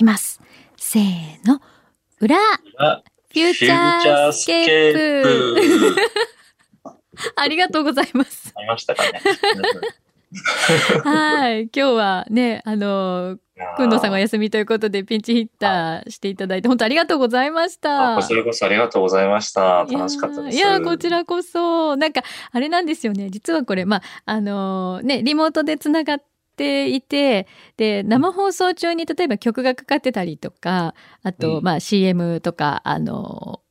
きます。せーの、裏フューチャースケープ。ありがとうございます。ありましたかね。はい、今日はね、くんどうさんがお休みということでピンチヒッターしていただいて本当ありがとうございました。こちらこそありがとうございました。楽しかったです。いやこちらこそなんかあれなんですよね。実はこれまあねリモートでつながっていてで生放送中に例えば曲がかかってたりとかあと、まあ CM とか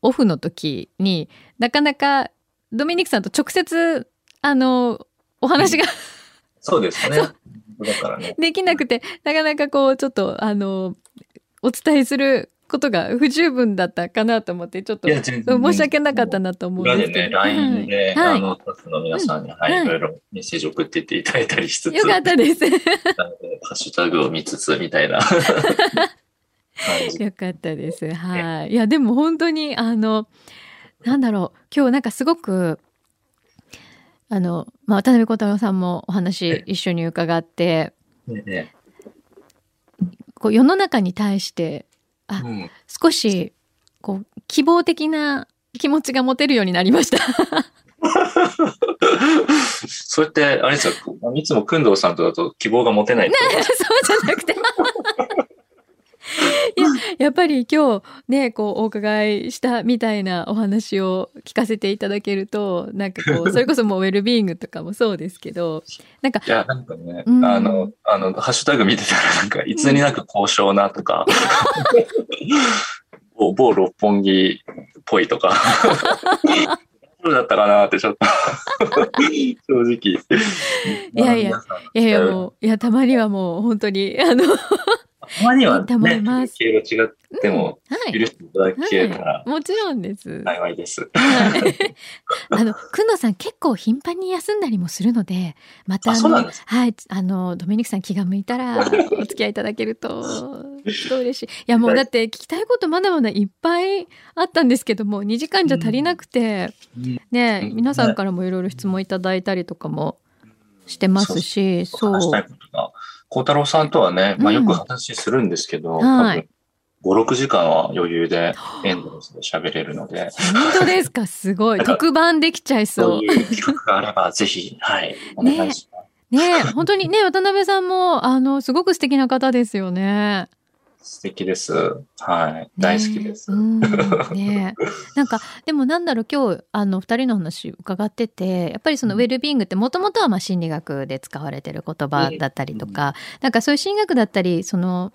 オフの時になかなかドミニクさんと直接お話が、そうですね。だからねできなくてなかなかこうちょっとお伝えすることが不十分だったかなと思ってちょっと申し訳なかったなと思うんですけど、裏でね LINE で、はい、スタッフの皆さんに、はい、いろいろメッセージ送っていただいたりしつつよかったですなのでハッシュタグを見つつみたいなよかったですはい、ね、いやでも本当になんだろう今日なんかすごくまあ、渡辺小太郎さんもお話一緒に伺って、こう世の中に対して少しこう希望的な気持ちが持てるようになりましたそれってあれですかいつもくんどうさんとだと希望が持てないってことですかそうじゃなくてやっぱり今日ねこうお伺いしたみたいなお話を聞かせていただけるとなんかこうそれこそもうウェルビーイングとかもそうですけどなんかいやなんかね、うん、ハッシュタグ見てたらなんかいつになく高尚なとか、うん、某六本木っぽいとかどうだったかなってちょっと正直いやもういやたまにはもう本当にたまにはね、経路違っても許していただけたら、はいはい、もちろんです幸いです、はい、くんどうさん結構頻繁に休んだりもするのでまたはい、ドミニクさん気が向いたらお付き合いいただけると嬉しいいやもうだって聞きたいことまだまだいっぱいあったんですけども2時間じゃ足りなくて、うん、ね、うん、皆さんからもいろいろ質問いただいたりとかもしてますしそうそう小太郎さんとはね、まあ、よく話するんですけど、うん、はい、多分 5,6 時間は余裕でエンドレスで喋れるので本当ですかすごい特番できちゃいそうそういう企画があればぜひ、はい、お願いしますね本当にね渡辺さんもすごく素敵な方ですよね素敵ですはい大好きです、ね、なんかでもなんだろう今日2人の話伺っててやっぱりそのウェルビーイングってもともとはまあ心理学で使われてる言葉だったりとか、なんかそういう心理学だったりその、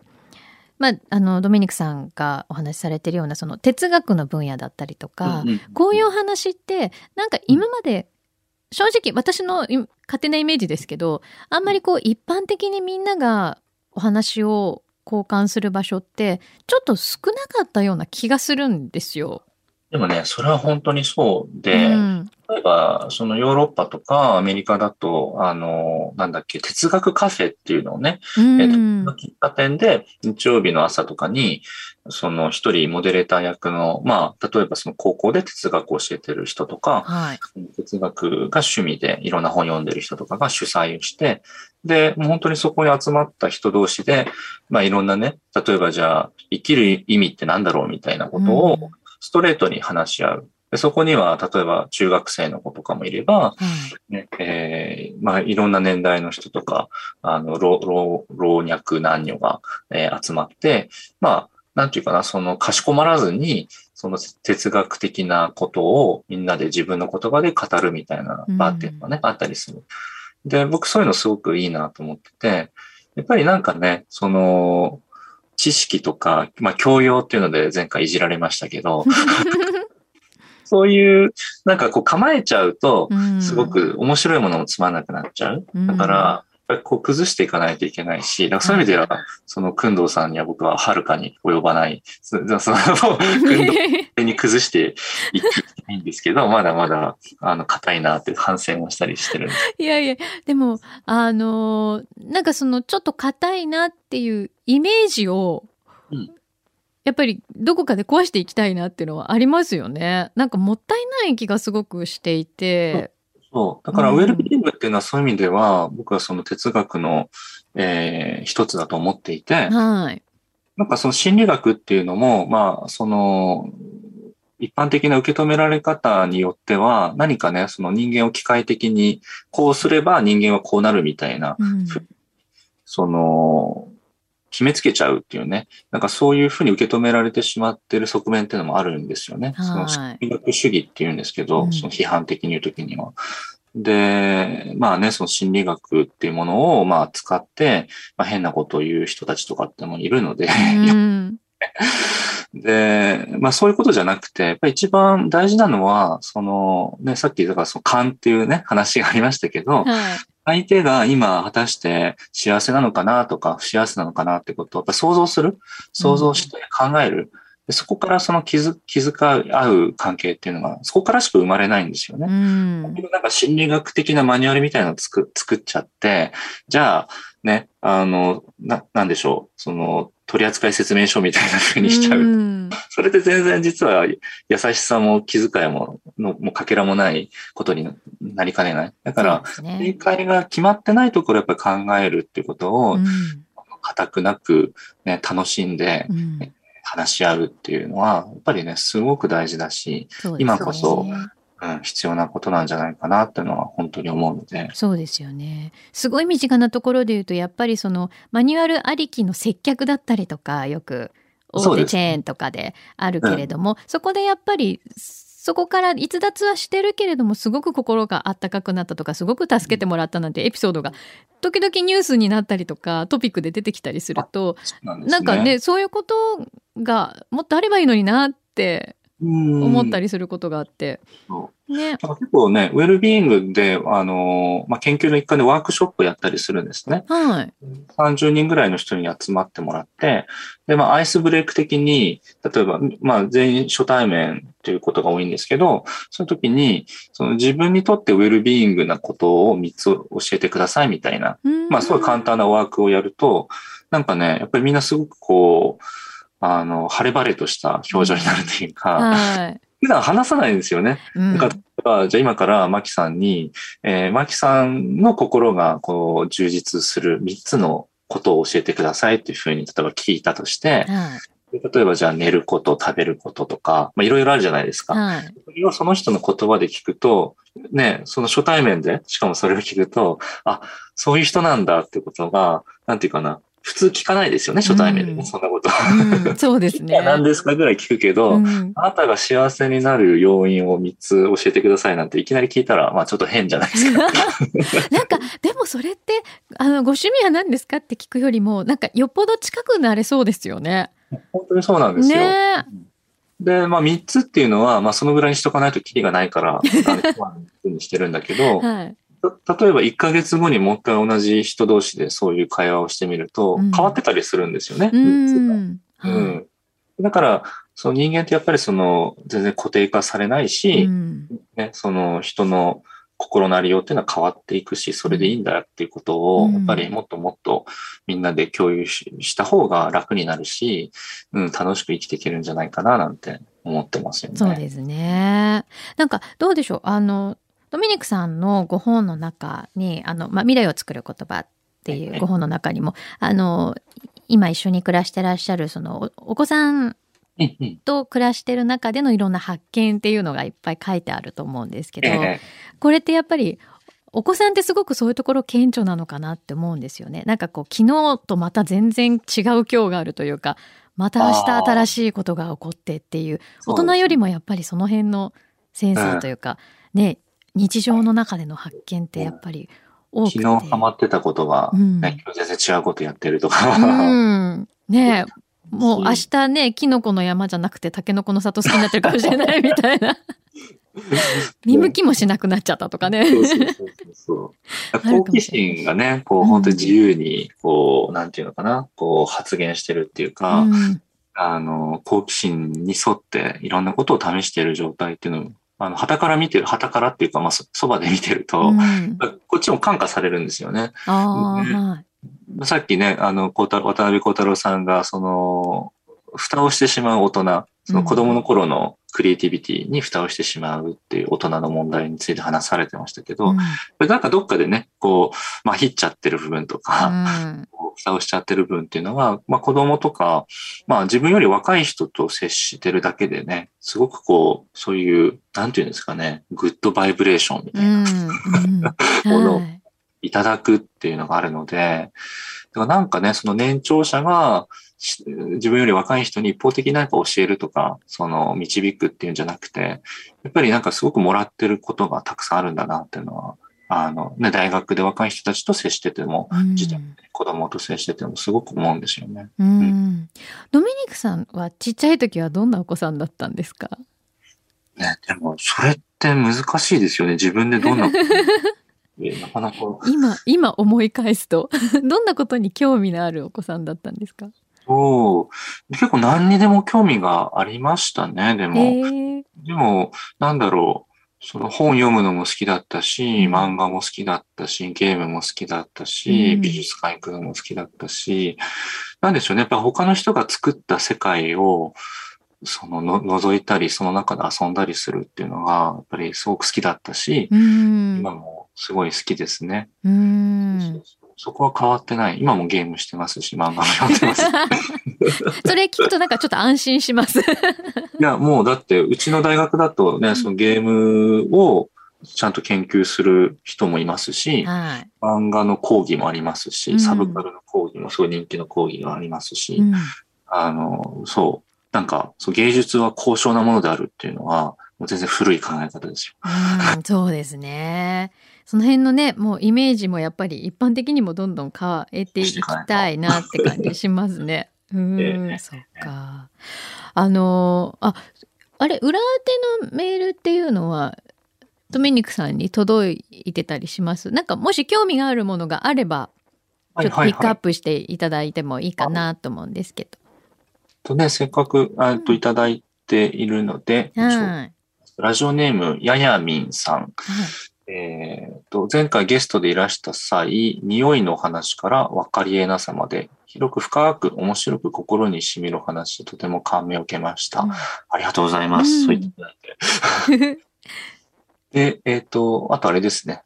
まあ、ドミニクさんがお話しされてるようなその哲学の分野だったりとか、こういうお話ってなんか今まで正直私の勝手なイメージですけどあんまりこう一般的にみんながお話を交換する場所ってちょっと少なかったような気がするんですよ。でもねそれは本当にそうで、例えばそのヨーロッパとかアメリカだとなんだっけ哲学カフェっていうのをね、喫茶店で日曜日の朝とかにその一人モデレーター役のまあ例えばその高校で哲学を教えてる人とか、はい、哲学が趣味でいろんな本読んでる人とかが主催をしてでもう本当にそこに集まった人同士でまあいろんなね例えばじゃあ生きる意味ってなんだろうみたいなことを、ストレートに話し合う。でそこには例えば中学生の子とかもいれば、ね、まあ、いろんな年代の人とか老若男女が、集まってまあなんていうかなそのかしこまらずにその哲学的なことをみんなで自分の言葉で語るみたいな場っていうのがね、あったりする。で僕そういうのすごくいいなと思っててやっぱりなんかねその知識とか、まあ、教養っていうので前回いじられましたけど、そういう、なんかこう構えちゃうと、すごく面白いものもつまんなくなっちゃう。だから、やっぱりこう崩していかないといけないし、だからそういう意味では、その、くんどうさんには僕ははるかに及ばない、に崩していきたいんですけど、まだまだ、硬いなって反省もしたりしてる。いやいや、でも、なんかその、ちょっと硬いなっていうイメージを、やっぱりどこかで壊していきたいなっていうのはありますよね。なんかもったいない気がすごくしていて。そうだからウェルビーイングっていうのはそういう意味では、僕はその哲学の、一つだと思っていて、はい、なんかその心理学っていうのも、まあ、その、一般的な受け止められ方によっては、何かね、その人間を機械的に、こうすれば人間はこうなるみたいな、うん、その、決めつけちゃうっていうね、なんかそういうふうに受け止められてしまってる側面っていうのもあるんですよね。その心理学主義っていうんですけど、その批判的に言うときには。で、まあね、その心理学っていうものをまあ使って、まあ、変なことを言う人たちとかってもいるので、うん、で、まあそういうことじゃなくて、やっぱり一番大事なのは、そのね、さっきだからその勘っていうね、話がありましたけど、はい、相手が今果たして幸せなのかなとか不幸せなのかなってことをやっぱ想像する、想像して考える、でそこからその気遣う関係っていうのがそこからしか生まれないんですよね。うん、なんか心理学的なマニュアルみたいなのを作っちゃって、じゃあね、なんでしょう、その取扱説明書みたいな風にしちゃう。うん、それで全然実は優しさも気遣いももうかけらもないことになりかねない。だから、ね、正解が決まってないところをやっぱり考えるっていうことを、固くなく、ね、楽しんで、話し合うっていうのは、やっぱりね、すごく大事だし、ね、今こそ、必要なことなんじゃないかなっていうのは本当に思うので。そうですよね。すごい身近なところで言うと、やっぱりそのマニュアルありきの接客だったりとか、よく大手チェーンとかであるけれども、そこでやっぱりそこから逸脱はしてるけれども、すごく心があったかくなったとか、すごく助けてもらったなんてエピソードが時々ニュースになったりとか、トピックで出てきたりすると、なんかね、そういうことがもっとあればいいのになって思ったりすることがあって、ね、結構ね、ウェルビーイングでまあ、研究の一環でワークショップをやったりするんですね。はい、30人ぐらいの人に集まってもらって、で、まあ、アイスブレイク的に、例えば、まあ、全員初対面ということが多いんですけど、その時に、その自分にとってウェルビーイングなことを3つ教えてくださいみたいな、まあ、すごい簡単なワークをやると、なんかね、やっぱりみんなすごくこう、晴れ晴れとした表情になるというか、普段話さないんですよね。だからじゃあ今からマキさんに、マキさんの心がこう充実する3つのことを教えてくださいっていうふうに例えば聞いたとして、例えばじゃあ寝ること、食べることとか、まあいろいろあるじゃないですか。それをその人の言葉で聞くと、ね、その初対面で、しかもそれを聞くと、あ、そういう人なんだってことが、なんていうかな、普通聞かないですよね、初対面でね、そんなこと。そうですね。何ですかぐらい聞くけど、あなたが幸せになる要因を3つ教えてくださいなんていきなり聞いたら、まあちょっと変じゃないですか。なんか、でもそれって、ご趣味は何ですかって聞くよりも、なんかよっぽど近くなれそうですよね。本当にそうなんですよ。ね、で、まあ3つっていうのは、まあそのぐらいにしとかないとキリがないから、3つにしてるんだけど、例えば1ヶ月後にもう一回同じ人同士でそういう会話をしてみると変わってたりするんですよね。だからその人間ってやっぱりその全然固定化されないし、ね、その人の心のありようっていうのは変わっていくし、それでいいんだっていうことをやっぱりもっともっとみんなで共有した方が楽になるし、楽しく生きていけるんじゃないかななんて思ってますよね。そうですね。なんかどうでしょう、ドミニクさんのご本の中にまあ、未来を作る言葉っていうご本の中にも、今一緒に暮らしてらっしゃるその お子さんと暮らしてる中でのいろんな発見っていうのがいっぱい書いてあると思うんですけど、これってやっぱりお子さんってすごくそういうところ顕著なのかなって思うんですよね。なんかこう昨日とまた全然違う今日があるというか、また明日新しいことが起こってっていう、大人よりもやっぱりその辺のセンサーというか、ね、日常の中での発見ってやっぱり多くて、昨日ハマってたことが、今日全然違うことやってるとか、ねえ、もう明日ね、キノコの山じゃなくてタケノコの里好きになってるかもしれないみたいな見向きもしなくなっちゃったとかね。好奇心がね、こう本当に自由にこう、なんていうのかな、こう発言してるっていうか、好奇心に沿っていろんなことを試している状態っていうのを旗からっていうか、まあ、そばで見てると、こっちも感化されるんですよね。さっきね、渡辺幸太郎さんが、その、蓋をしてしまう大人、その子供の頃のクリエイティビティに蓋をしてしまうっていう大人の問題について話されてましたけど、なんかどっかでね、こう、まひっちゃってる部分とか、大きさをしちゃってる分っていうのは、まあ子供とか、まあ自分より若い人と接してるだけでね、すごくこう、そういう、なんていうんですかね、グッドバイブレーションみたいなものをいただくっていうのがあるので、だからなんかね、その年長者が自分より若い人に一方的に何か教えるとか、その導くっていうんじゃなくて、やっぱりなんかすごくもらってることがたくさんあるんだなっていうのは、ね、大学で若い人たちと接してても、子供と接しててもすごく思うんですよね。ドミニクさんはちっちゃい時はどんなお子さんだったんですか？ね、でもそれって難しいですよね。自分でどんななかなか今思い返すとどんなことに興味のあるお子さんだったんですか？結構何にでも興味がありましたね。でもなんだろう、その本読むのも好きだったし、漫画も好きだったし、ゲームも好きだったし、美術館行くのも好きだったし、なんでしょうね、やっぱ他の人が作った世界を、覗いたり、その中で遊んだりするっていうのが、やっぱりすごく好きだったし、今もすごい好きですね。そこは変わってない。今もゲームしてますし、漫画も読んでます。それ聞くとなんかちょっと安心します。いや、もうだって、うちの大学だとね、そのゲームをちゃんと研究する人もいますし、漫画の講義もありますし、サブカルの講義もすごい人気の講義がありますし、そう、なんかそう芸術は高尚なものであるっていうのは、もう全然古い考え方ですよ。そうですね。その辺のね、もうイメージもやっぱり一般的にもどんどん変えていきたいなって感じしますね。そっか。あれ、裏宛てのメールっていうのは、ドミニクさんに届いてたりします？なんかもし興味があるものがあれば、ちょっとピックアップしていただいてもいいかなと思うんですけど。せっかくいただいているので、ラジオネーム、ややみんさん。前回ゲストでいらした際、匂いの話から分かりえなさまで、広く深く面白く心に染みる話、とても感銘を受けました。ありがとうございます。そう言っていただいて。で、あとあれですね。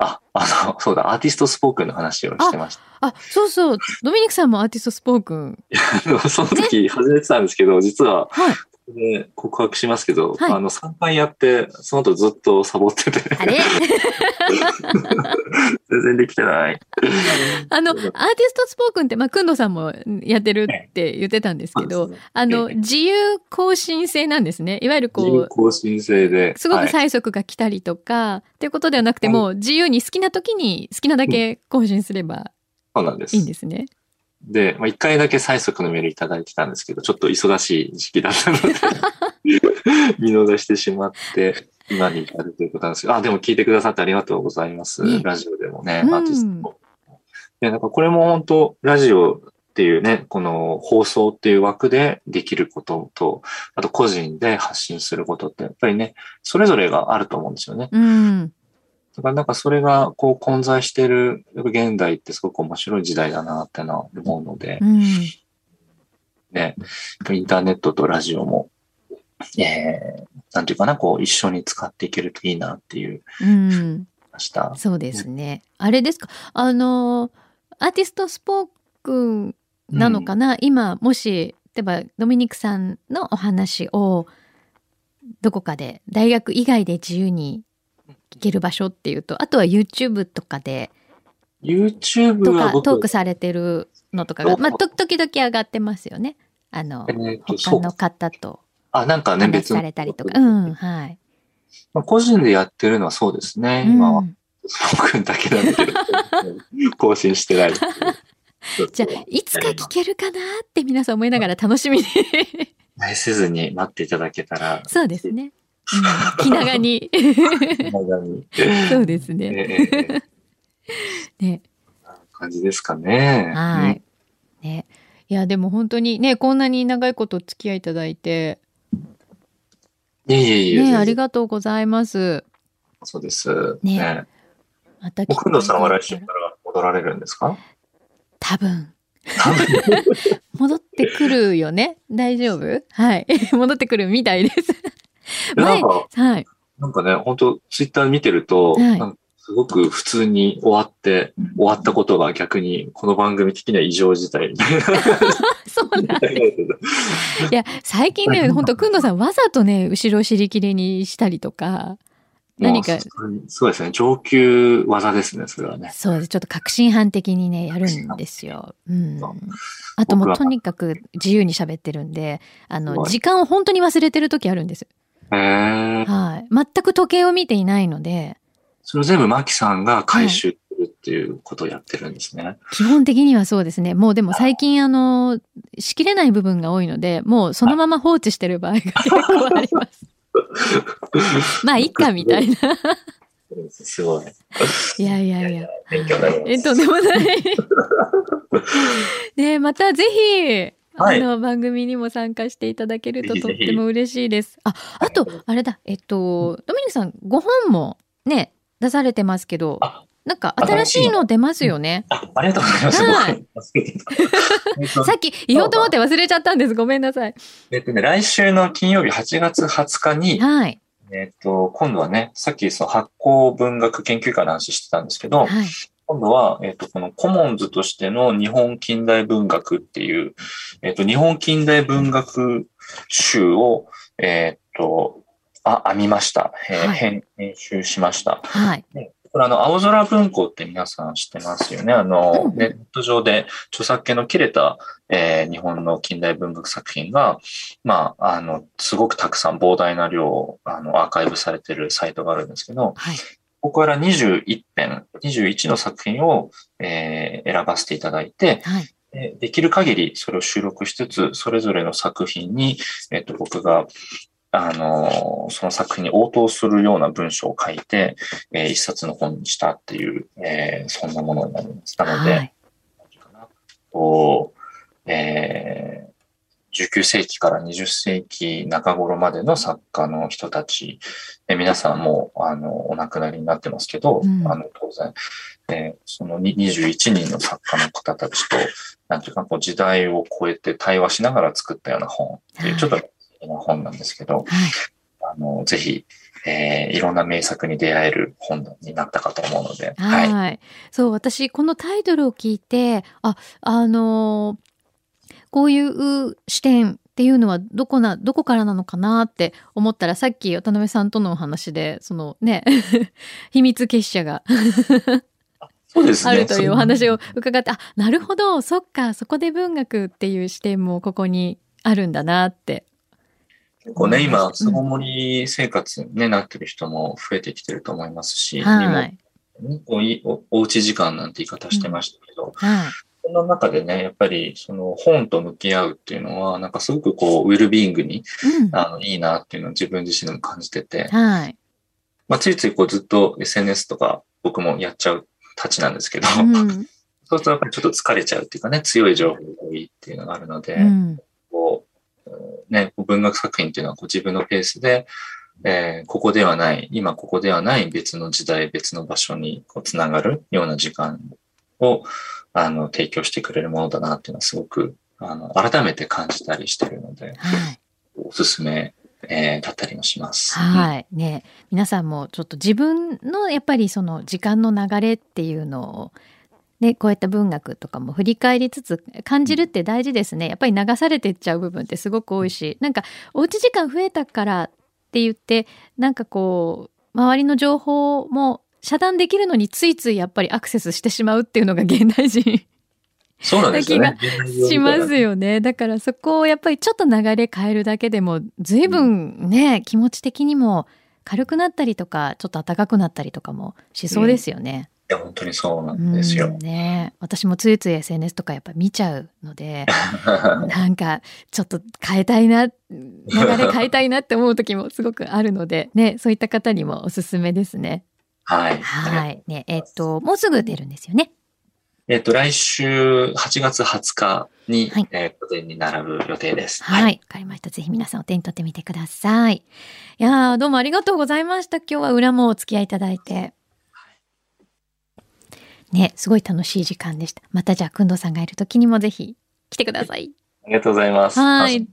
そうだ、アーティストスポークンの話をしてました。そうそう。ドミニクさんもアーティストスポークン。その時初めてたんですけど、実は、で告白しますけど、3回やって、その後ずっとサボってて。あれ全然できてない。アーティストスポークンって、くんどさんもやってるって言ってたんですけど、自由更新制なんですね。いわゆるこう、自由更新制で。すごく催促が来たりとか、っていうことではなくても、自由に好きな時に好きなだけ更新すればいいんですね。で、一回だけ催促のメールいただいてたんですけど、ちょっと忙しい時期だったので見逃してしまって、今に至るということなんですけど、でも聞いてくださってありがとうございます。ラジオでもね、アーティストも。で、なんかこれも本当、ラジオっていうね、この放送っていう枠でできることと、あと個人で発信することって、やっぱりね、それぞれがあると思うんですよね。だからなんかそれがこう混在している現代ってすごく面白い時代だなっての思うので、ね、インターネットとラジオも、なんていうかな、こう一緒に使っていけるといいなっていう、ました。そうですね。あれですか、アーティストスポークなのかな、今もし、例えばドミニクさんのお話をどこかで大学以外で自由に聞ける場所っていうと、あとは YouTube とかで YouTube とかトークされてるのとかが、時々上がってますよね。他の方となんかね、別にされたりとか、個人でやってるのはそうですね。今は僕だけなんだけど更新してない。じゃあいつか聞けるかなって皆さん思いながら楽しみにせずに待っていただけたら。そうですね。気長に。そうですね。ね。感じですかね。はい。ね。いや、でも本当にね、こんなに長いことお付き合いいただいて。いえ。ありがとうございます。そうです。ね。また。工藤さんは来週から戻られるんですか？多分。戻ってくるよね。大丈夫？はい。戻ってくるみたいです。なんかね、本当ツイッター見てると、すごく普通に終わったことが逆にこの番組的には異常事態みたいな。そうなんです。いや、最近ね、本当くんどうさんわざとね、後ろ尻切れにしたりとか、何か。そうですね。上級技ですね、それはね。そうです。ちょっと確信犯的にね、やるんですよ。うん。あともうとにかく自由に喋ってるんで、時間を本当に忘れてる時あるんです。はい。全く時計を見ていないので。それを全部マキさんが回収するっていうことをやってるんですね。はい、基本的にはそうですね。もうでも最近しきれない部分が多いので、もうそのまま放置してる場合が結構あります。まあいっかみたいな。すごい。いやいやいや。勉強になります。とんでもない。でまたぜひ。はい、番組にも参加していただけるととっても嬉しいです。あと、あれだ、ドミニクさん、ご本もね、出されてますけど、なんか新しいの出ますよね。ありがとうございます。はい、さっき言おうと思って忘れちゃったんです。ごめんなさい。来週の金曜日8月20日に、はい、今度はね、さっきその発酵文学研究会の話してたんですけど、はい、今度は、このコモンズとしての日本近代文学っていう、日本近代文学集を、編みました。はい、編集しました。はい。これ青空文庫って皆さん知ってますよね。ネット上で著作権の切れた、日本の近代文学作品が、まあ、すごくたくさん膨大な量、アーカイブされてるサイトがあるんですけど、はい、ここから21編、21の作品を、選ばせていただいて、はい、できる限りそれを収録しつつ、それぞれの作品に、僕が、その作品に応答するような文章を書いて、一冊の本にしたっていう、そんなものになります。なので、はい、19世紀から20世紀中頃までの作家の人たち、皆さんもお亡くなりになってますけど、うん、当然、その21人の作家の方たちと、なんていうか、こう時代を超えて対話しながら作ったような本っていう、ちょっと不思議な本なんですけど、はい、ぜひ、いろんな名作に出会える本になったかと思うので、はい。はい、そう、私、このタイトルを聞いて、こういう視点っていうのはどこからなのかなって思ったら、さっき渡辺さんとのお話で、そのね、秘密結社がそうです、ね、あるというお話を伺って、あ、なるほど、そっか、そこで文学っていう視点もここにあるんだなって。結構ね、今、巣ごもり生活に、ね、なってる人も増えてきてると思いますし、はい、おうち時間なんて言い方してましたけど、うん、はい、その中でね、やっぱりその本と向き合うっていうのは、なんかすごくこう、ウェルビーイングに、うん、いいなっていうのを自分自身でも感じてて、はい、まあ、ついついこうずっと SNS とか僕もやっちゃうたちなんですけど、うん、そうするとやっぱりちょっと疲れちゃうっていうかね、強い情報が多いっていうのがあるので、うん、こうね、文学作品っていうのはこう自分のペースで、ここではない、今ここではない別の時代、別の場所にこうつながるような時間を提供してくれるものだなっていうのはすごく改めて感じたりしてるので、はい、おすすめ、だったりもします。はい、うん、ね、皆さんもちょっと自分のやっぱりその時間の流れっていうのをね、こういった文学とかも振り返りつつ感じるって大事ですね。やっぱり流されてっちゃう部分ってすごく多いし、なんかおうち時間増えたからって言ってなんかこう周りの情報も遮断できるのについついやっぱりアクセスしてしまうっていうのが現代人な気がしますよね。だからそこをやっぱりちょっと流れ変えるだけでも随分ね、うん、気持ち的にも軽くなったりとかちょっと暖かくなったりとかもしそうですよね。うん、いや本当にそうなんですよ、うんね、私もついつい SNS とかやっぱ見ちゃうのでなんかちょっと流れ変えたいなって思う時もすごくあるので、ね、そういった方にもおすすめですね。はい。はい。ね、もうすぐ出るんですよね。来週8月20日に、はい、個展に並ぶ予定です。はい。わかりました。ぜひ皆さんお手に取ってみてください。いやー、どうもありがとうございました。今日は裏もお付き合いいただいて。ね、すごい楽しい時間でした。またじゃあ、くんどうさんがいるときにもぜひ来てください。ありがとうございます。はい。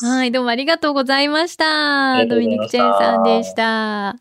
はい。どうもありがとうございました。ドミニク・チェンさんでした。